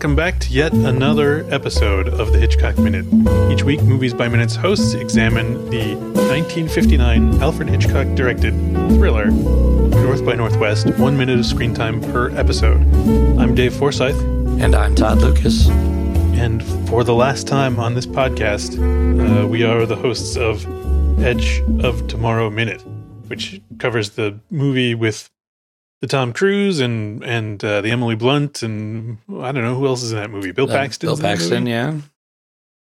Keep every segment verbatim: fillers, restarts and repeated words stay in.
welcome back to yet another episode of the Hitchcock Minute. Each week, Movies by Minutes hosts examine the nineteen fifty-nine Alfred Hitchcock directed thriller, North by Northwest, one minute of screen time per episode. I'm Dave Forsyth. And I'm Todd Lucas. And for the last time on this podcast, uh, we are the hosts of Edge of Tomorrow Minute, which covers the movie with the Tom Cruise and and uh, the Emily Blunt and I don't know who else is in that movie. Bill Paxton. Uh, Bill Paxton, yeah,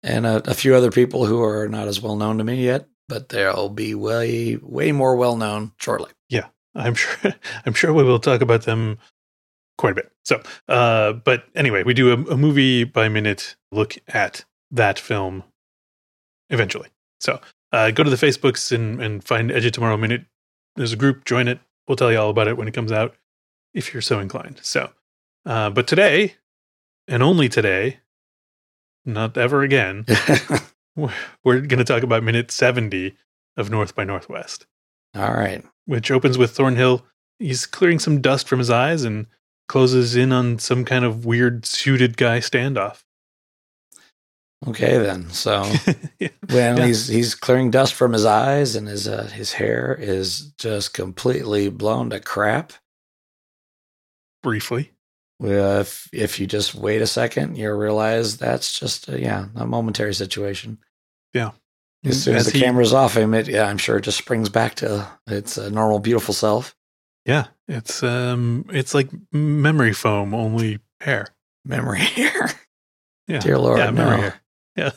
and a, a few other people who are not as well known to me yet, but they'll be way way more well known shortly. Yeah, I'm sure. I'm sure we will talk about them quite a bit. So, uh, but anyway, we do a, a movie by minute look at that film eventually. So uh, go to the Facebooks and and find Edge of Tomorrow Minute. There's a group. Join it. We'll tell you all about it when it comes out, if you're so inclined. So, uh, but today, and only today, not ever again, we're, we're going to talk about minute seventy of North by Northwest. All right. Which opens with Thornhill. He's clearing some dust from his eyes and closes in on some kind of weird suited guy standoff. Okay, then. So yeah. Well, yeah. he's he's clearing dust from his eyes, and his uh, his hair is just completely blown to crap. Briefly, well, if if you just wait a second, you'll realize that's just a, yeah a momentary situation. Yeah. As soon as, as the he, camera's off him, it yeah I'm sure it just springs back to its uh, normal, beautiful self. Yeah, it's um, it's like memory foam, only hair. Memory hair. Yeah. Dear Lord, yeah, memory no. hair. Yeah.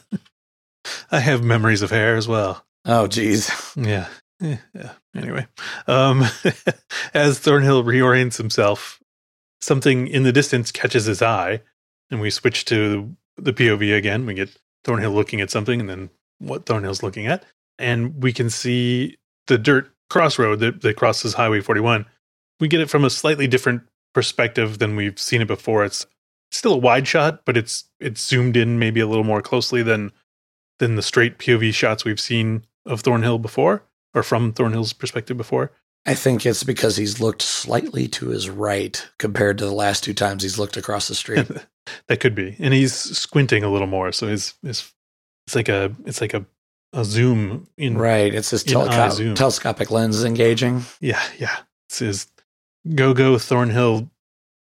I have memories of hair as well. Oh, geez. Yeah. Yeah. yeah. Anyway, um, as Thornhill reorients himself, something in the distance catches his eye, and we switch to the P O V again. We get Thornhill looking at something and then what Thornhill's looking at, and we can see the dirt crossroad that, that crosses Highway forty-one. We get it from a slightly different perspective than we've seen it before. It's still a wide shot, but it's it's zoomed in maybe a little more closely than than the straight P O V shots we've seen of Thornhill before, or from Thornhill's perspective before. I think it's because he's looked slightly to his right compared to the last two times he's looked across the street. That could be, and he's squinting a little more, so his his it's like a it's like a, a zoom in. Right, it's his teleco- telescopic lens engaging. Yeah, yeah, it's his go go Thornhill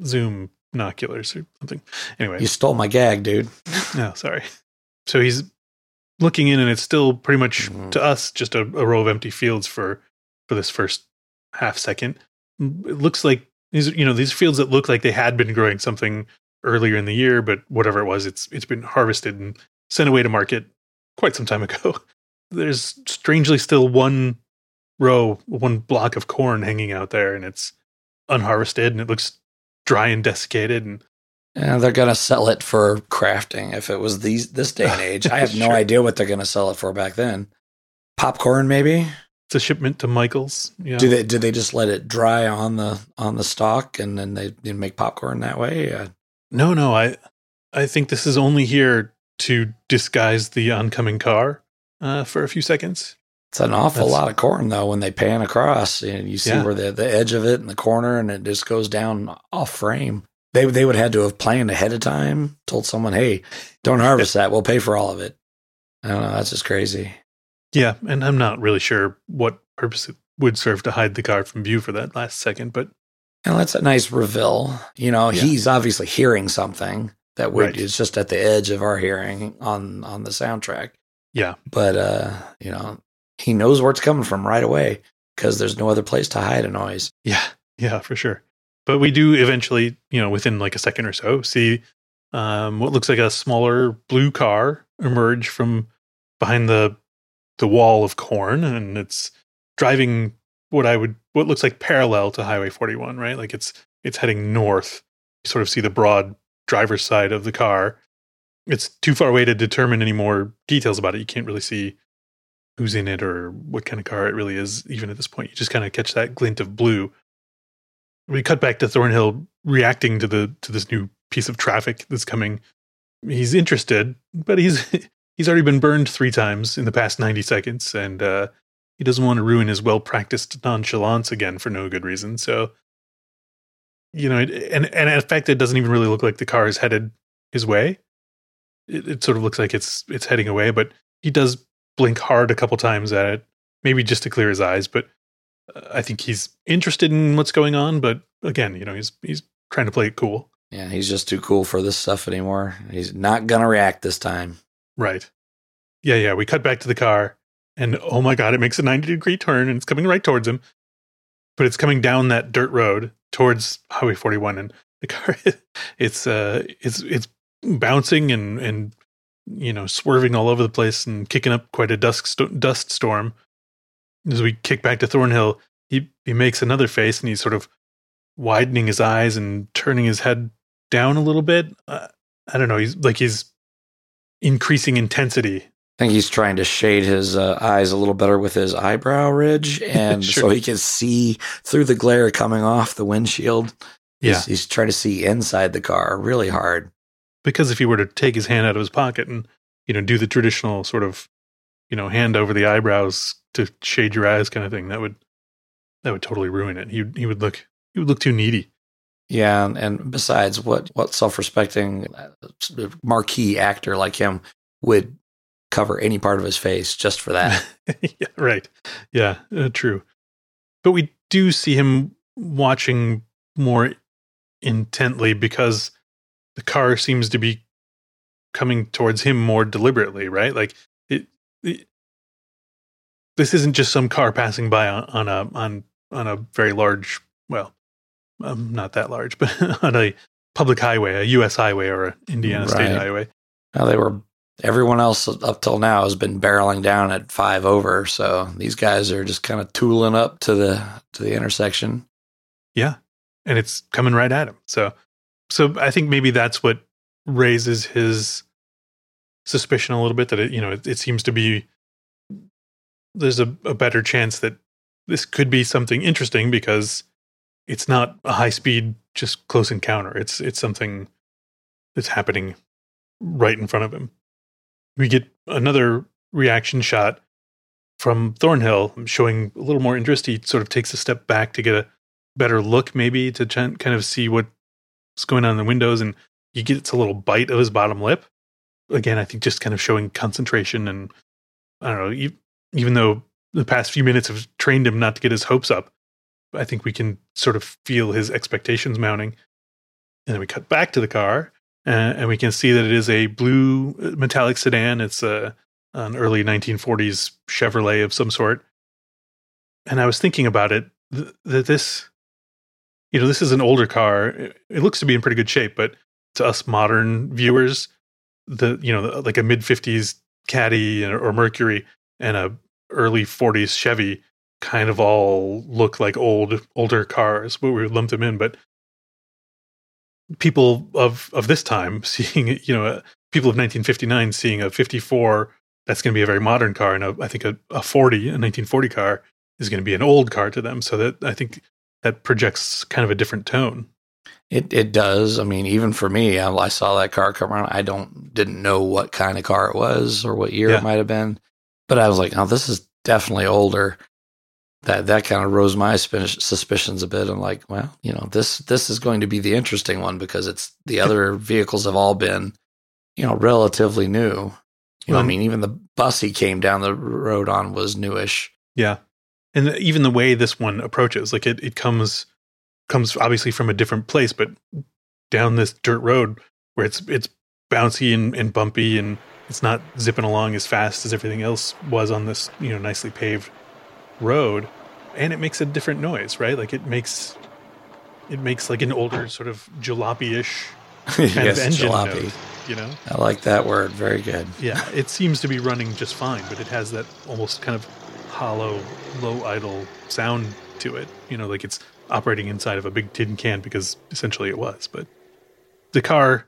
zoom. Binoculars or something. Anyway, you stole my gag, dude. No, sorry. So he's looking in, and it's still pretty much mm-hmm. to us just a, a row of empty fields for for this first half second. It looks like these, you know, these fields that look like they had been growing something earlier in the year, but whatever it was, it's it's been harvested and sent away to market quite some time ago. There's strangely still one row, one block of corn hanging out there, and it's unharvested, and it looks dry and desiccated, and yeah, they're gonna sell it for crafting. If it was these this day and age, I have sure. no idea what they're gonna sell it for back then. Popcorn, maybe. It's a shipment to Michael's. Yeah. Do they do they just let it dry on the on the stalk, and then they make popcorn that way? Yeah. No, no. I I think this is only here to disguise the oncoming car uh, for a few seconds. It's an awful That's, lot of corn, though, when they pan across. You know, you see yeah. where the, the edge of it and the corner, and it just goes down off frame. They they would have had to have planned ahead of time, told someone, hey, don't harvest that. We'll pay for all of it. I don't know. That's just crazy. Yeah, and I'm not really sure what purpose it would serve to hide the car from view for that last second. But and that's a nice reveal. You know, yeah. he's obviously hearing something that would, right. is just at the edge of our hearing on, on the soundtrack. Yeah. But, uh, you know. He knows where it's coming from right away because there's no other place to hide a noise. Yeah, yeah, for sure. But we do eventually, you know, within like a second or so, see um, what looks like a smaller blue car emerge from behind the the wall of corn, and it's driving what I would what looks like parallel to Highway forty-one, right? Like it's it's heading north. You sort of see the broad driver's side of the car. It's too far away to determine any more details about it. You can't really see who's in it or what kind of car it really is, even at this point. You just kind of catch that glint of blue. We cut back to Thornhill reacting to the to this new piece of traffic that's coming. He's interested, but he's he's already been burned three times in the past ninety seconds, and uh, he doesn't want to ruin his well-practiced nonchalance again for no good reason. So, you know, it, and, and in fact, it doesn't even really look like the car is headed his way. It, it sort of looks like it's it's heading away, but he does blink hard a couple times at it, maybe just to clear his eyes. But uh, I think he's interested in what's going on. But again, you know, he's he's trying to play it cool. Yeah, he's just too cool for this stuff anymore. He's not gonna react this time. Right. Yeah, yeah. We cut back to the car, and oh my God, it makes a ninety degree turn, and it's coming right towards him. But it's coming down that dirt road towards Highway forty-one, and the car, it's uh, it's it's bouncing and and you know swerving all over the place and kicking up quite a dust sto- dust storm. As we kick back to Thornhill, he he makes another face, and he's sort of widening his eyes and turning his head down a little bit. Uh, I don't know. He's like he's increasing intensity. I think he's trying to shade his uh, eyes a little better with his eyebrow ridge, and sure. So he can see through the glare coming off the windshield. Yeah. He's, he's trying to see inside the car really hard. Because if he were to take his hand out of his pocket and, you know, do the traditional sort of, you know, hand over the eyebrows to shade your eyes kind of thing, that would that would totally ruin it. He he would look he would look too needy. Yeah, and, and besides, what what self-respecting marquee actor like him would cover any part of his face just for that? Yeah, right. Yeah, uh, true. But we do see him watching more intently because the car seems to be coming towards him more deliberately, right? Like it, it this isn't just some car passing by on, on a on on a very large, well, um, not that large, but on a public highway, a U S highway or an Indiana right. state highway. Now they were Everyone else up till now has been barreling down at five over, so these guys are just kind of tooling up to the to the intersection. Yeah, and it's coming right at him. So, so I think maybe that's what raises his suspicion a little bit. That it, you know, it, it seems to be there's a, a better chance that this could be something interesting because it's not a high speed, just close encounter. It's it's something that's happening right in front of him. We get another reaction shot from Thornhill showing a little more interest. He sort of takes a step back to get a better look, maybe to ch- kind of see what's going on in the windows. And he gets a little bite of his bottom lip. Again, I think just kind of showing concentration. And I don't know, even though the past few minutes have trained him not to get his hopes up, I think we can sort of feel his expectations mounting. And then we cut back to the car. Uh, and we can see that it is a blue metallic sedan. It's a, an early nineteen forties Chevrolet of some sort. And I was thinking about it, th- that this, you know, this is an older car. It, it looks to be in pretty good shape, but to us modern viewers, the, you know, the, like a mid-fifties Caddy or, or Mercury and a early forties Chevy kind of all look like old, older cars, but we would lump them in. But people of, of this time seeing, you know, uh, people of nineteen fifty-nine seeing a fifty-four, that's going to be a very modern car. And a, I think a, a forty, a nineteen forty car is going to be an old car to them. So that I think that projects kind of a different tone. It it does. I mean, even for me, I, I saw that car come around. I don't didn't know what kind of car it was or what year yeah. it might have been. But I was like, oh, this is definitely older. That that kind of rose my suspicions a bit. I'm like, well, you know, this this is going to be the interesting one because it's the other vehicles have all been, you know, relatively new. You know, um, I mean, even the bus he came down the road on was newish. Yeah, and the, even the way this one approaches, like it it comes comes obviously from a different place, but down this dirt road where it's it's bouncy and, and bumpy, and it's not zipping along as fast as everything else was on this, you know, nicely paved road. And it makes a different noise, right? Like it makes it makes like an older sort of jalopy-ish kind yes, of engine jalopy. Note, you know? I like that word. Very good. Yeah, it seems to be running just fine, but it has that almost kind of hollow, low idle sound to it. You know, like it's operating inside of a big tin can because essentially it was. But the car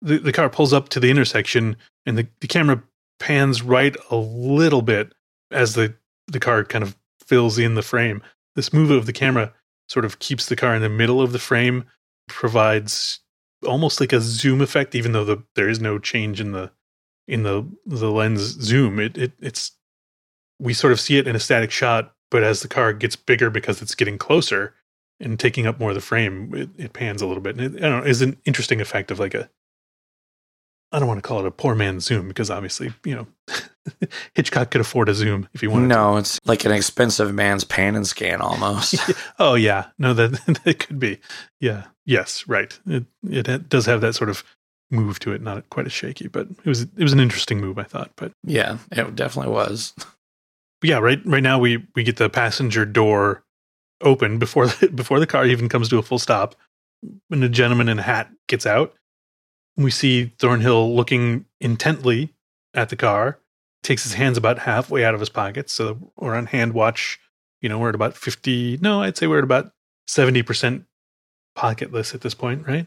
the, the car pulls up to the intersection, and the, the camera pans right a little bit as the the car kind of fills in the frame. This move of the camera sort of keeps the car in the middle of the frame, provides almost like a zoom effect, even though the, there is no change in the, in the, the lens zoom. It, it, it's, we sort of see it in a static shot, but as the car gets bigger because it's getting closer and taking up more of the frame, it, it pans a little bit. And it, I don't know, is an interesting effect of like a, I don't want to call it a poor man's Zoom because obviously, you know, Hitchcock could afford a Zoom if he wanted no, to. No, it's like an expensive man's pan and scan almost. Oh, yeah. No, that, that could be. Yeah. Yes, right. It, it does have that sort of move to it. Not quite as shaky, but it was it was an interesting move, I thought. But yeah, it definitely was. Yeah, right Right now we, we get the passenger door open before the, before the car even comes to a full stop. When the gentleman in a hat gets out, we see Thornhill looking intently at the car, takes his hands about halfway out of his pockets. So we're on hand watch, you know, we're at about fifty. No, I'd say we're at about seventy percent pocketless at this point, right?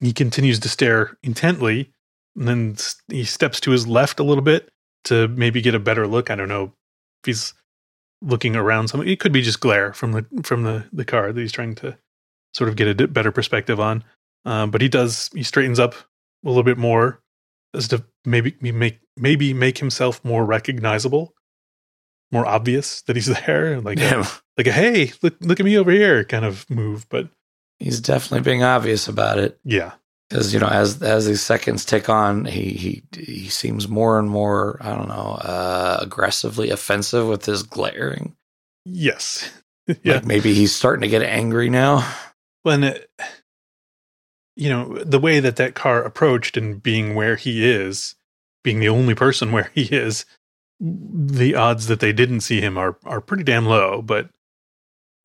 He continues to stare intently, and then he steps to his left a little bit to maybe get a better look. I don't know if he's looking around something. It could be just glare from the from the, the car that he's trying to sort of get a better perspective on. Um, but he does, he straightens up a little bit more as to maybe make, maybe make himself more recognizable, more obvious that he's there. Like, yeah. a, like a, hey, look, look at me over here kind of move. But he's definitely being obvious about it. Yeah. Because, you know, as, as these seconds tick on, he, he, he seems more and more, I don't know, uh, aggressively offensive with his glaring. Yes. Yeah. Like maybe he's starting to get angry now. When it, you know, the way that that car approached and being where he is, being the only person where he is, the odds that they didn't see him are, are pretty damn low, but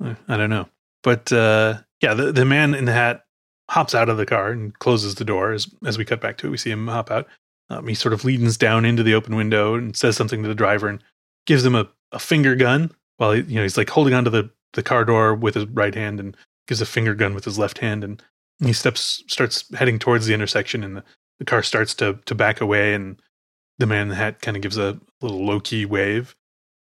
uh, I don't know. But, uh, yeah, the, the man in the hat hops out of the car and closes the door. As, as we cut back to it, we see him hop out. Um, he sort of leans down into the open window and says something to the driver and gives him a, a finger gun while, he, you know, he's like holding onto the, the car door with his right hand and gives a finger gun with his left hand, and he steps, starts heading towards the intersection, and the, the car starts to to back away, and the man in the hat kind of gives a little low-key wave.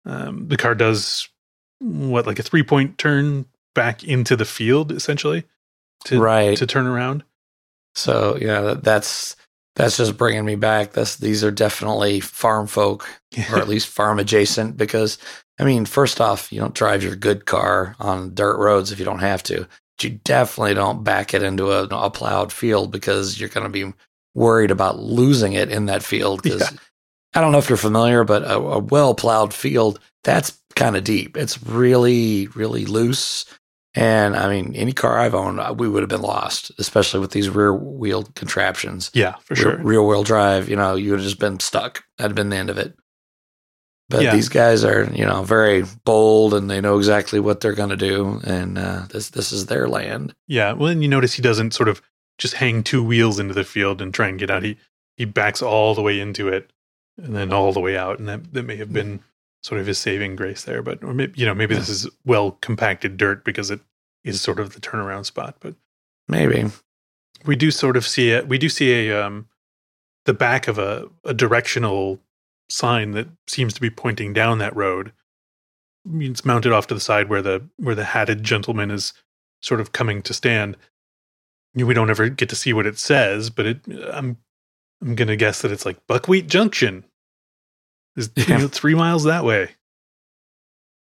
Um, the car does, what, like a three-point turn back into the field, essentially, to, right. to turn around. So, yeah, that, that's that's just bringing me back. That's, these are definitely farm folk, or at least farm-adjacent, because, I mean, first off, you don't drive your good car on dirt roads if you don't have to. You definitely don't back it into a, a plowed field because you're going to be worried about losing it in that field. Because yeah. I don't know if you're familiar, but a, a well plowed field, that's kind of deep. It's really, really loose. And I mean, any car I've owned, we would have been lost, especially with these rear wheel contraptions. Yeah, for sure. Rear wheel drive, you know, you would have just been stuck. That'd have been the end of it. But yeah. These guys are, you know, very bold, and they know exactly what they're going to do, and uh, this this is their land. Yeah, well, and you notice he doesn't sort of just hang two wheels into the field and try and get out. He he backs all the way into it, and then all the way out, and that, that may have been sort of his saving grace there. But or maybe, you know, maybe yeah. This is well compacted dirt because it is sort of the turnaround spot. But maybe we do sort of see it. We do see a um, the back of a, a directional sign that seems to be pointing down that road. It's mounted off to the side where the where the hatted gentleman is sort of coming to stand. We don't ever get to see what it says, but it, I'm I'm gonna guess that it's like Buckwheat Junction. Is yeah. you know, three miles that way.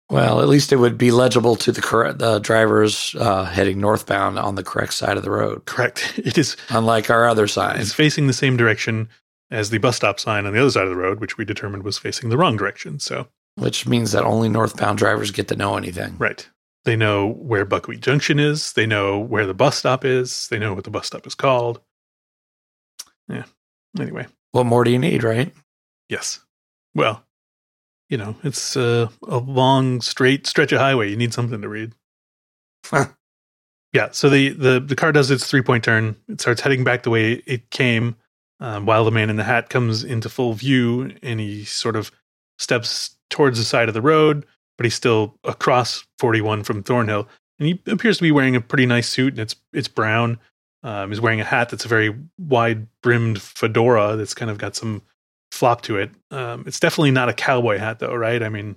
Well, at least it would be legible to the correct uh, drivers uh, heading northbound on the correct side of the road. Correct. It is, unlike our other sign. It's facing the same direction as the bus stop sign on the other side of the road, which we determined was facing the wrong direction. So, which means that only northbound drivers get to know anything. Right. They know where Buckwheat Junction is. They know where the bus stop is. They know what the bus stop is called. Yeah. Anyway. What more do you need, right? Yes. Well, you know, it's uh, a long, straight stretch of highway. You need something to read. Huh. Yeah. So the, the, the car does its three-point turn. It starts heading back the way it came. Um, while the man in the hat comes into full view, and he sort of steps towards the side of the road, but he's still across forty-one from Thornhill. And he appears to be wearing a pretty nice suit, and it's it's brown. Um, he's wearing a hat that's a very wide-brimmed fedora that's kind of got some flop to it. Um, it's definitely not a cowboy hat, though, right? I mean...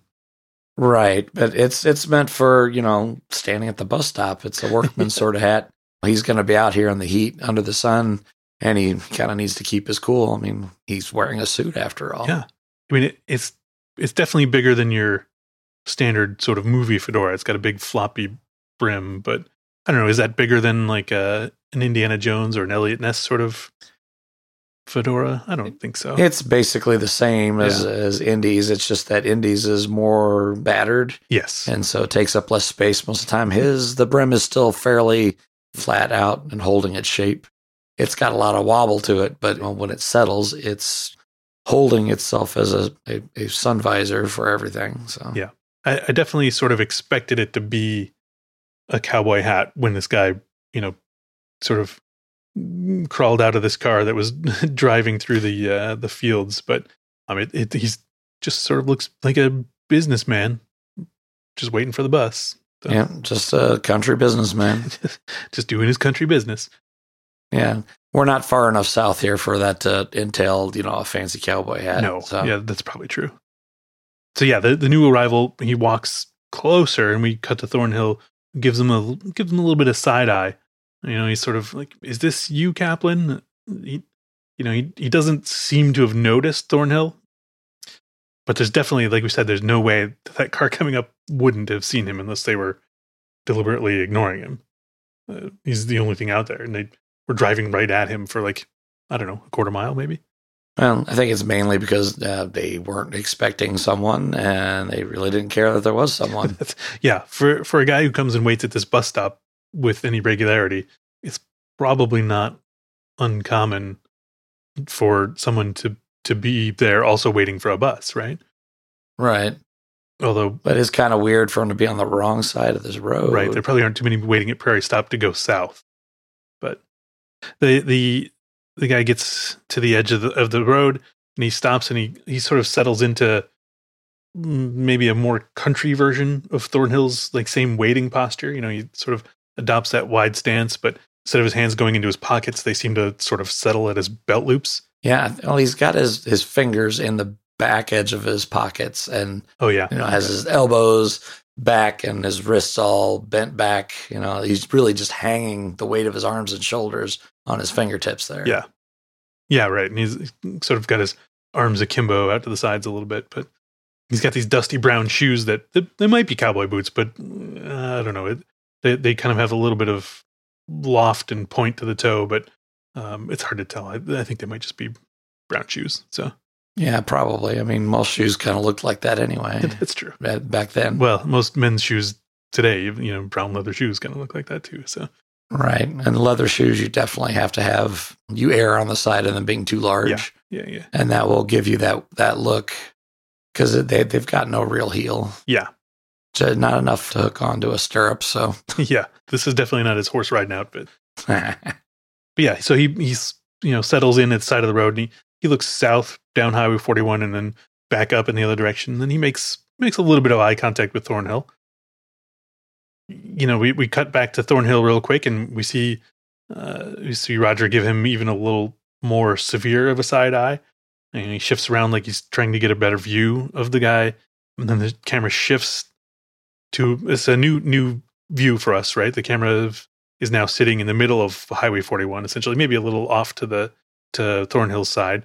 Right, but it's, it's meant for, you know, standing at the bus stop. It's a workman sort of hat. He's going to be out here in the heat, under the sun. And he kind of needs to keep his cool. I mean, he's wearing a suit after all. Yeah. I mean, it, it's it's definitely bigger than your standard sort of movie fedora. It's got a big floppy brim, but I don't know. Is that bigger than like a, an Indiana Jones or an Elliot Ness sort of fedora? I don't think so. It's basically the same as, yeah. as Indy's. It's just that Indy's is more battered. Yes. And so it takes up less space most of the time. His, the brim is still fairly flat out and holding its shape. It's got a lot of wobble to it, but when it settles, it's holding itself as a, a, a sun visor for everything. So yeah, I, I definitely sort of expected it to be a cowboy hat when this guy, you know, sort of crawled out of this car that was driving through the uh, the fields. But I mean, it, it, he's just sort of looks like a businessman, just waiting for the bus. So. Yeah, just a country businessman, just doing his country business. Yeah, we're not far enough south here for that to entail, you know, a fancy cowboy hat. No, so. Yeah, that's probably true. So yeah, the, the new arrival, he walks closer, and we cut to Thornhill. Gives him a gives him a little bit of side eye. You know, he's sort of like, is this you, Kaplan? He, you know, he, he doesn't seem to have noticed Thornhill. But there's definitely, like we said, there's no way that, that car coming up wouldn't have seen him unless they were deliberately ignoring him. Uh, he's the only thing out there. And they were driving right at him for like, I don't know, a quarter mile maybe. Well, I think it's mainly because uh, they weren't expecting someone and they really didn't care that there was someone. Yeah, for, for a guy who comes and waits at this bus stop, with any regularity, it's probably not uncommon for someone to, to be there also waiting for a bus, right? Right. Although, but it's kind of weird for him to be on the wrong side of this road. Right. There probably aren't too many waiting at Prairie Stop to go south. But the the the guy gets to the edge of the of the road and he stops and he he sort of settles into maybe a more country version of Thornhill's like same waiting posture. You know, he sort of adopts that wide stance, but instead of his hands going into his pockets, they seem to sort of settle at his belt loops. Yeah, well, he's got his, his fingers in the back edge of his pockets, and oh yeah, you know, has his elbows back and his wrists all bent back. You know, he's really just hanging the weight of his arms and shoulders on his fingertips there. Yeah, yeah, right. And he's sort of got his arms akimbo out to the sides a little bit, but he's got these dusty brown shoes that, that they might be cowboy boots, but uh, I don't know it. They they kind of have a little bit of loft and point to the toe, but um, it's hard to tell. I, I think they might just be brown shoes. So yeah, probably. I mean, most shoes kind of looked like that anyway. That's true. Back then. Well, most men's shoes today, you know, brown leather shoes kind of look like that too. So right, and leather shoes, you definitely have to have. You err on the side of them being too large. Yeah, yeah, yeah. And that will give you that that look because they they've got no real heel. Yeah. To not enough to hook onto a stirrup, so yeah, this is definitely not his horse riding outfit. But yeah, so he he's you know settles in at the side of the road and he, he looks south down Highway forty-one and then back up in the other direction. And then he makes makes a little bit of eye contact with Thornhill. You know, we, we cut back to Thornhill real quick and we see uh, we see Roger give him even a little more severe of a side eye, and he shifts around like he's trying to get a better view of the guy. And then the camera shifts. To it's a new new view for us, right? The camera is now sitting in the middle of Highway forty-one, essentially, maybe a little off to the to Thornhill's side.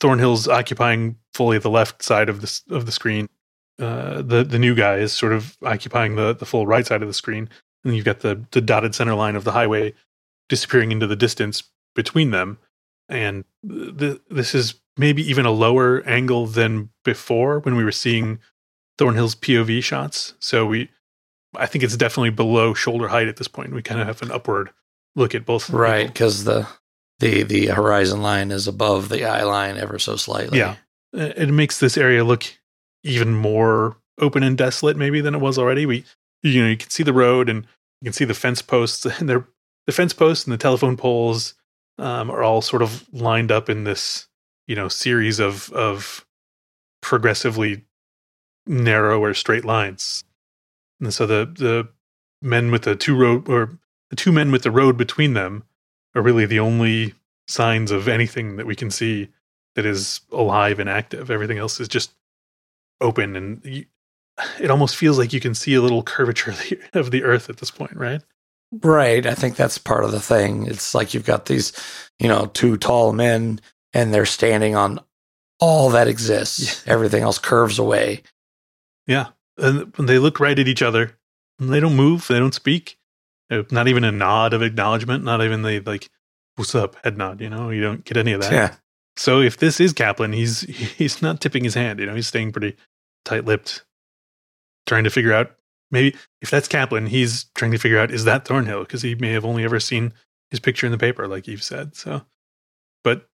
Thornhill's occupying fully the left side of the of the screen. Uh, the the new guy is sort of occupying the the full right side of the screen, and you've got the the dotted center line of the highway disappearing into the distance between them. And the, this is maybe even a lower angle than before when we were seeing Thornhill's P O V shots. So we, I think it's definitely below shoulder height at this point. We kind of have an upward look at both. Right. Because the, the, the horizon line is above the eye line ever so slightly. Yeah. It makes this area look even more open and desolate maybe than it was already. We, you know, you can see the road and you can see the fence posts and they're, the fence posts and the telephone poles um, are all sort of lined up in this, you know, series of, of progressively narrower straight lines. And so the the men with the two road or the two men with the road between them are really the only signs of anything that we can see that is alive and active. Everything else is just open, and you, it almost feels like you can see a little curvature of the, of the earth at this point, right? Right. I think that's part of the thing. It's like you've got these, you know, two tall men and they're standing on all that exists. Yeah. Everything else curves away. Yeah, and they look right at each other. They don't move. They don't speak. Not even a nod of acknowledgement. Not even the like what's up, head nod, you know, you don't get any of that. Yeah. So if this is Kaplan, he's he's not tipping his hand, you know, he's staying pretty tight-lipped, trying to figure out, maybe if that's Kaplan, he's trying to figure out, is that Thornhill? Because he may have only ever seen his picture in the paper, like you've said. So, but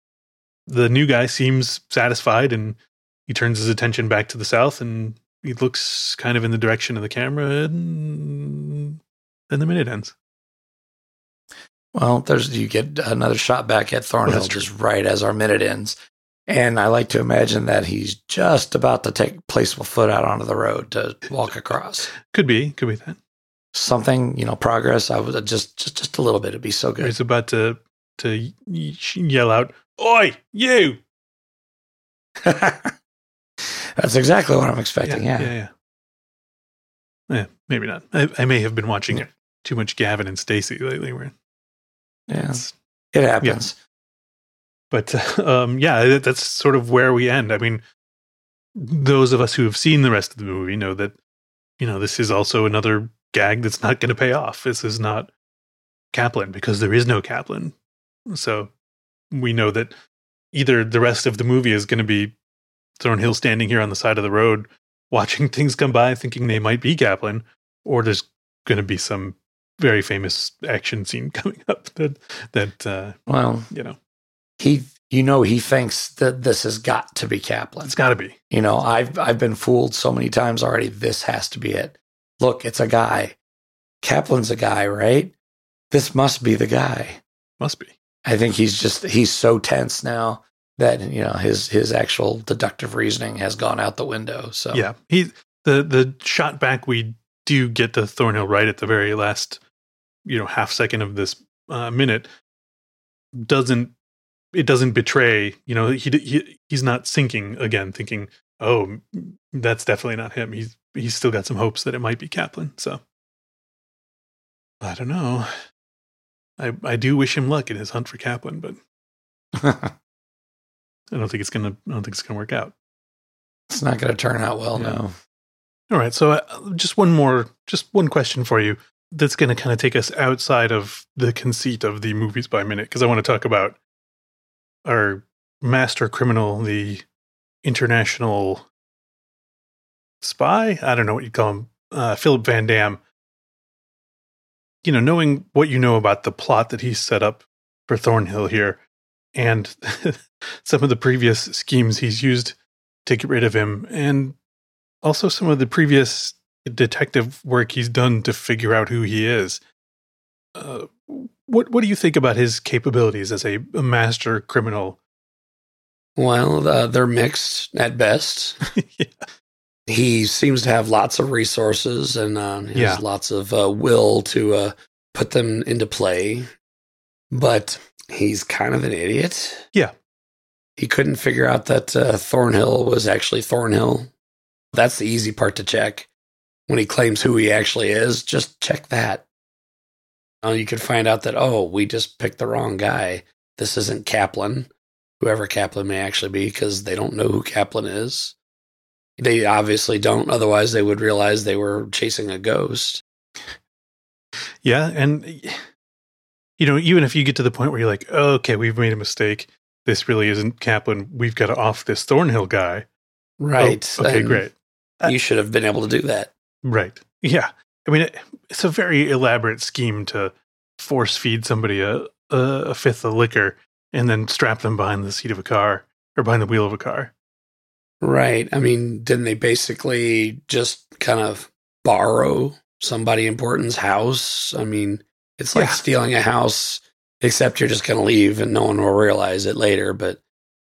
the new guy seems satisfied, and he turns his attention back to the south, and he looks kind of in the direction of the camera, and then the minute ends. Well, there's you get another shot back at Thornhill well, just right as our minute ends. And I like to imagine that he's just about to take placeable foot out onto the road to walk across. Could be. Could be that. Something, you know, progress. I was just, just, just a little bit. It'd be so good. He's about to, to yell out, "Oi, you!" That's exactly what I'm expecting. Yeah. Yeah, yeah, yeah. yeah maybe not. I, I may have been watching yeah. too much Gavin and Stacy lately. Where yeah, it happens. Yeah. But, um, yeah, that's sort of where we end. I mean, those of us who have seen the rest of the movie know that, you know, this is also another gag that's not going to pay off. This is not Kaplan, because there is no Kaplan. So we know that either the rest of the movie is going to be Thornhill standing here on the side of the road, watching things come by, thinking they might be Kaplan, or there's going to be some very famous action scene coming up that, that uh, well, you know. He, you know, he thinks that this has got to be Kaplan. It's got to be. You know, I've I've been fooled so many times already. This has to be it. Look, it's a guy. Kaplan's a guy, right? This must be the guy. Must be. I think he's just he's so tense now that, you know, his his actual deductive reasoning has gone out the window. So yeah, he the the shot back we do get to Thornhill right at the very last, you know, half second of this uh, minute doesn't. It doesn't betray, you know, he, he he's not sinking again, thinking, oh, that's definitely not him. He's, he's still got some hopes that it might be Kaplan. So I don't know. I, I do wish him luck in his hunt for Kaplan, but I don't think it's going to, I don't think it's going to work out. It's not going to turn out well. Yeah. No. All right. So uh, just one more, just one question for you. That's going to kind of take us outside of the conceit of the Movies by Minute. Cause I want to talk about our master criminal, the international spy, I don't know what you call him, uh, Philip Van Damme. You know, knowing what you know about the plot that he's set up for Thornhill here and some of the previous schemes he's used to get rid of him, and also some of the previous detective work he's done to figure out who he is. Uh, What what do you think about his capabilities as a, a master criminal? Well, uh, they're mixed at best. yeah. He seems to have lots of resources and uh, he yeah. has lots of uh, will to uh, put them into play. But he's kind of an idiot. Yeah. He couldn't figure out that uh, Thornhill was actually Thornhill. That's the easy part to check. When he claims who he actually is, just check that. You could find out that, oh, we just picked the wrong guy. This isn't Kaplan, whoever Kaplan may actually be, because they don't know who Kaplan is. They obviously don't. Otherwise, they would realize they were chasing a ghost. Yeah. And, you know, even if you get to the point where you're like, oh, okay, we've made a mistake. This really isn't Kaplan. We've got to off this Thornhill guy. Right. Oh, okay, and great. You should have been able to do that. Right. Yeah. I mean, it's a very elaborate scheme to force feed somebody a, a fifth of liquor and then strap them behind the seat of a car or behind the wheel of a car. Right. I mean, didn't they basically just kind of borrow somebody important's house? I mean, it's like yeah. stealing a house, except you're just going to leave and no one will realize it later. But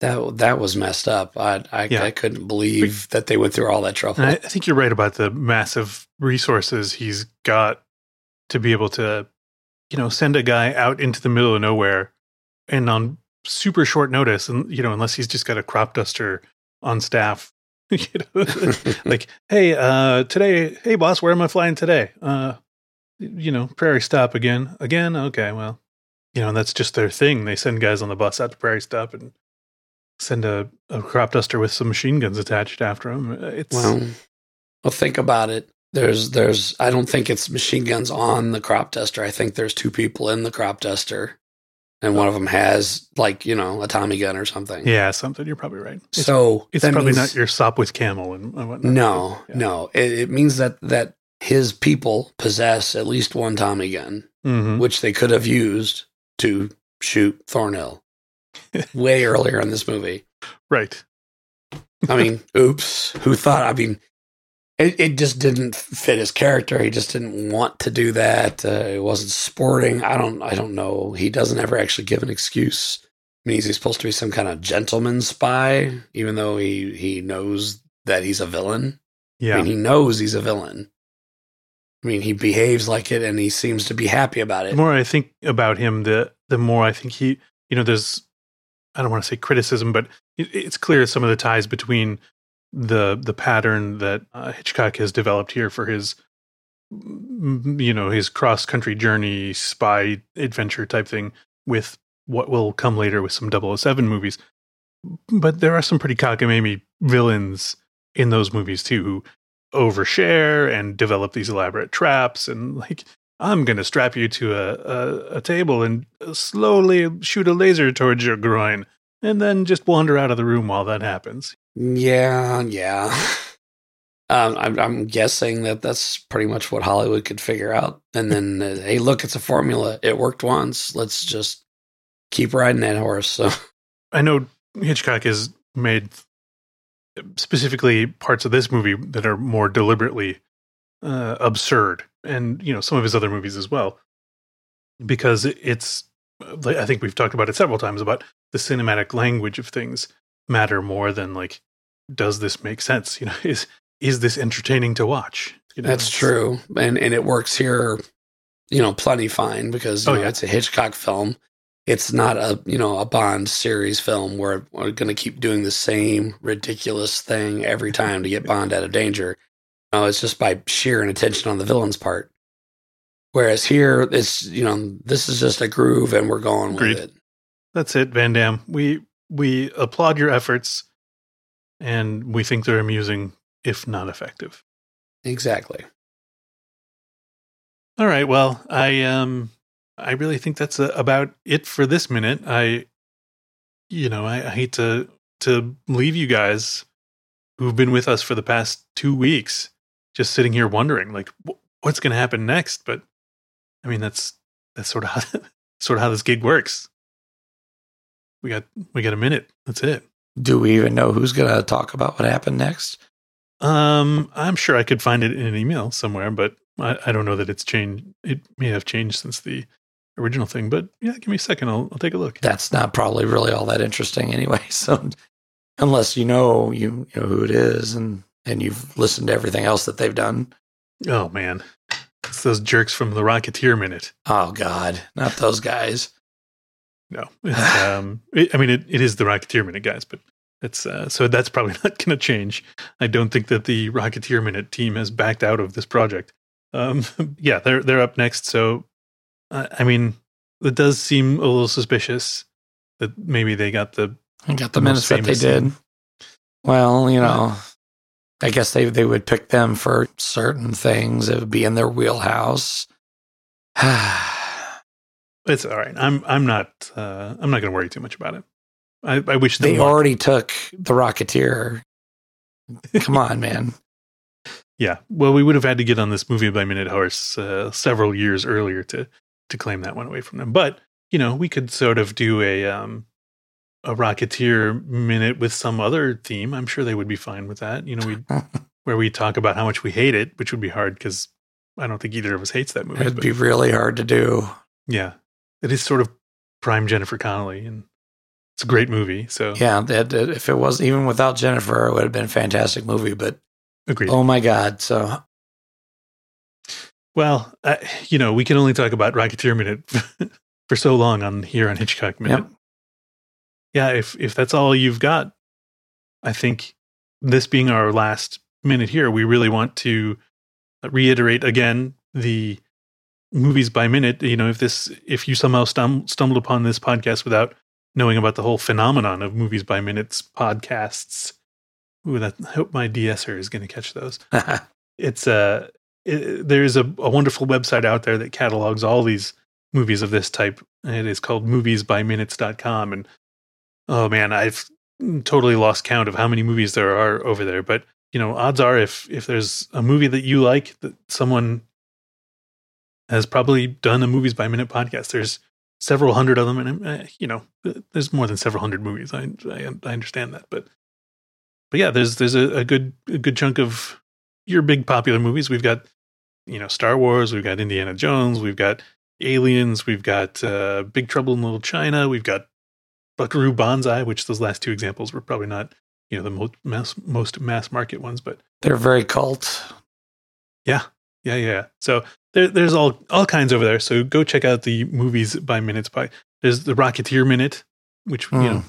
that that was messed up. I I, yeah. I couldn't believe that they went through all that trouble. And I think you're right about the massive resources he's got to be able to, you know, send a guy out into the middle of nowhere and on super short notice. And, you know, unless he's just got a crop duster on staff, you know, like, hey, uh, today, hey, boss, where am I flying today? Uh, you know, Prairie Stop again, again. Okay, well, you know, and that's just their thing. They send guys on the bus out to Prairie Stop and send a, a crop duster with some machine guns attached after him. It's well, well, think about it. There's, there's, I don't think it's machine guns on the crop duster. I think there's two people in the crop duster. And one of them has, like, you know, a Tommy gun or something. Yeah, something. You're probably right. It's, so it's probably means, not your Sopwith camel and whatnot. No, yeah. no. It, it means that, that his people possess at least one Tommy gun, mm-hmm. which they could have used to shoot Thornhill way earlier in this movie. Right. I mean, oops. Who thought? I mean, it, it just didn't fit his character. He just didn't want to do that. Uh, it wasn't sporting. I don't. I don't know. He doesn't ever actually give an excuse. I mean, he's supposed to be some kind of gentleman spy, even though he he knows that he's a villain. Yeah, I mean, he knows he's a villain. I mean, he behaves like it, and he seems to be happy about it. The more I think about him, the the more I think he. You know, there's. I don't want to say criticism, but it, it's clear some of the ties between. the the pattern that uh, Hitchcock has developed here for his, you know, his cross-country journey, spy adventure type thing with what will come later with some double oh seven movies. But there are some pretty cockamamie villains in those movies, too, who overshare and develop these elaborate traps and, like, I'm going to strap you to a, a, a table and slowly shoot a laser towards your groin and then just wander out of the room while that happens. Yeah, yeah. Um, I'm, I'm guessing that that's pretty much what Hollywood could figure out. And then, uh, hey, look, it's a formula. It worked once. Let's just keep riding that horse. So, I know Hitchcock has made specifically parts of this movie that are more deliberately uh, absurd, and you know some of his other movies as well, because it's. I think we've talked about it several times about the cinematic language of things. Matter more than like, does this make sense? You know, is is this entertaining to watch? You know? That's true, and and it works here, you know, plenty fine because you oh, know, yeah. it's a Hitchcock film. It's not a you know a Bond series film where we're going to keep doing the same ridiculous thing every time to get Bond out of danger. No, it's just by sheer inattention on the villain's part. Whereas here, it's you know this is just a groove and we're going Agreed. with it. That's it, Van Damme. We. We applaud your efforts, and we think they're amusing, if not effective. Exactly. All right. Well, I um, I really think that's a, about it for this minute. I, you know, I, I hate to to leave you guys who've been with us for the past two weeks, just sitting here wondering, like, wh- what's going to happen next. But I mean, that's that's sort of how, sort of how this gig works. We got we got a minute. That's it. Do we even know who's going to talk about what happened next? Um, I'm sure I could find it in an email somewhere, but I, I don't know that it's changed. It may have changed since the original thing, but yeah, give me a second. I'll, I'll take a look. That's not probably really all that interesting anyway. So unless you know you, you know who it is and, and you've listened to everything else that they've done. Oh, man. It's those jerks from the Rocketeer Minute. Oh, God. Not those guys. No, it's, um, it, I mean, it, it is the Rocketeer Minute guys, but it's, uh, so that's probably not going to change. I don't think that the Rocketeer Minute team has backed out of this project. Um, yeah, they're, they're up next. So, uh, I mean, it does seem a little suspicious that maybe they got the, I got the minutes that they did. Thing. Well, you know, I guess they, they would pick them for certain things. It would be in their wheelhouse. It's all right. I'm I'm not uh, I'm not going to worry too much about it. I, I wish they luck. already took the Rocketeer. Come on, man. Yeah. Well, we would have had to get on this movie by minute horse uh, several years earlier to to claim that one away from them. But you know, we could sort of do a um, a Rocketeer minute with some other theme. I'm sure they would be fine with that. You know, we where we talk about how much we hate it, which would be hard because I don't think either of us hates that movie. It'd but, be really hard to do. Yeah. It is sort of prime Jennifer Connelly, and it's a great movie. So yeah, that, that, if it was even without Jennifer, it would have been a fantastic movie. But agreed. Oh my God! So well, I, you know, we can only talk about Rocketeer Minute for so long on here on Hitchcock Minute. Yep. Yeah, if if that's all you've got, I think this being our last minute here, we really want to reiterate again the. Movies by minute, you know, if this, if you somehow stum- stumbled upon this podcast without knowing about the whole phenomenon of movies by minutes podcasts, ooh, that, I hope my DSer is going to catch those. it's uh, it, there's a, a wonderful website out there that catalogs all these movies of this type It is called movies by minutes dot com. And oh man, I've totally lost count of how many movies there are over there. But, you know, odds are if, if there's a movie that you like, that someone has probably done a Movies by Minute podcast. There's several hundred of them. And, uh, you know, there's more than several hundred movies. I I, I understand that. But, but yeah, there's there's a, a good a good chunk of your big popular movies. We've got, you know, Star Wars. We've got Indiana Jones. We've got Aliens. We've got uh, Big Trouble in Little China. We've got Buckaroo Banzai, which those last two examples were probably not, you know, the most mass, most mass market ones, but they're very cult. Yeah, yeah, yeah. So there, there's all all kinds over there. So go check out the Movies by Minutes. By there's the Rocketeer Minute, which mm, you know,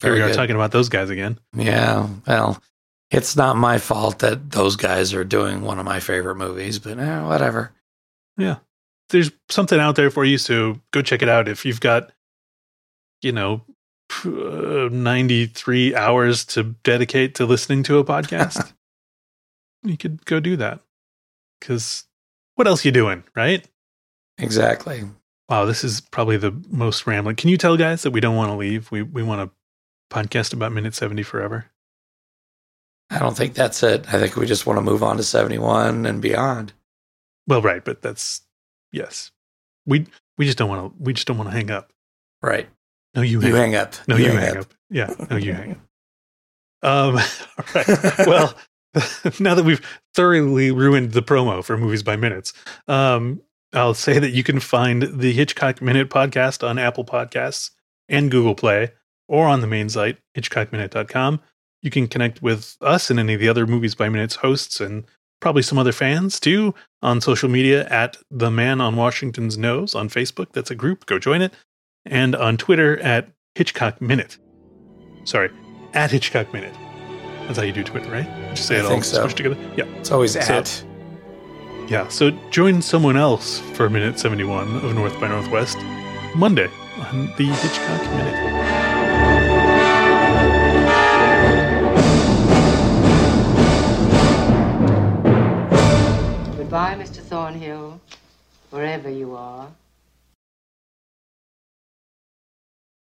here we are good. Talking about those guys again. Yeah, well, it's not my fault that those guys are doing one of my favorite movies, but eh, whatever. Yeah, there's something out there for you, so go check it out if you've got, you know, Uh, ninety-three hours to dedicate to listening to a podcast. You could go do that, because what else you doing, right? Exactly. Wow, this is probably the most rambling. Can you tell guys that we don't want to leave? We we want to podcast about minute seventy forever. I don't think that's it. I think we just want to move on to seventy-one and beyond. Well, right, but that's yes. We we just don't want to. We just don't want to hang up. Right. No, you hang, you hang up. up. No, you, you hang, hang up. up. Yeah, no, you hang up. Um, all right. Well, now that we've thoroughly ruined the promo for Movies by Minutes, um, I'll say that you can find the Hitchcock Minute podcast on Apple Podcasts and Google Play, or on the main site, hitchcock minute dot com. You can connect with us and any of the other Movies by Minutes hosts, and probably some other fans, too, on social media at The Man on Washington's Nose on Facebook. That's a group. Go join it. And on Twitter at Hitchcock Minute. Sorry, at Hitchcock Minute. That's how you do Twitter, right? Just say I it all so. Smushed together. Yeah, it's always so, at. Yeah, so join someone else for minute seventy-one of North by Northwest Monday on the Hitchcock Minute.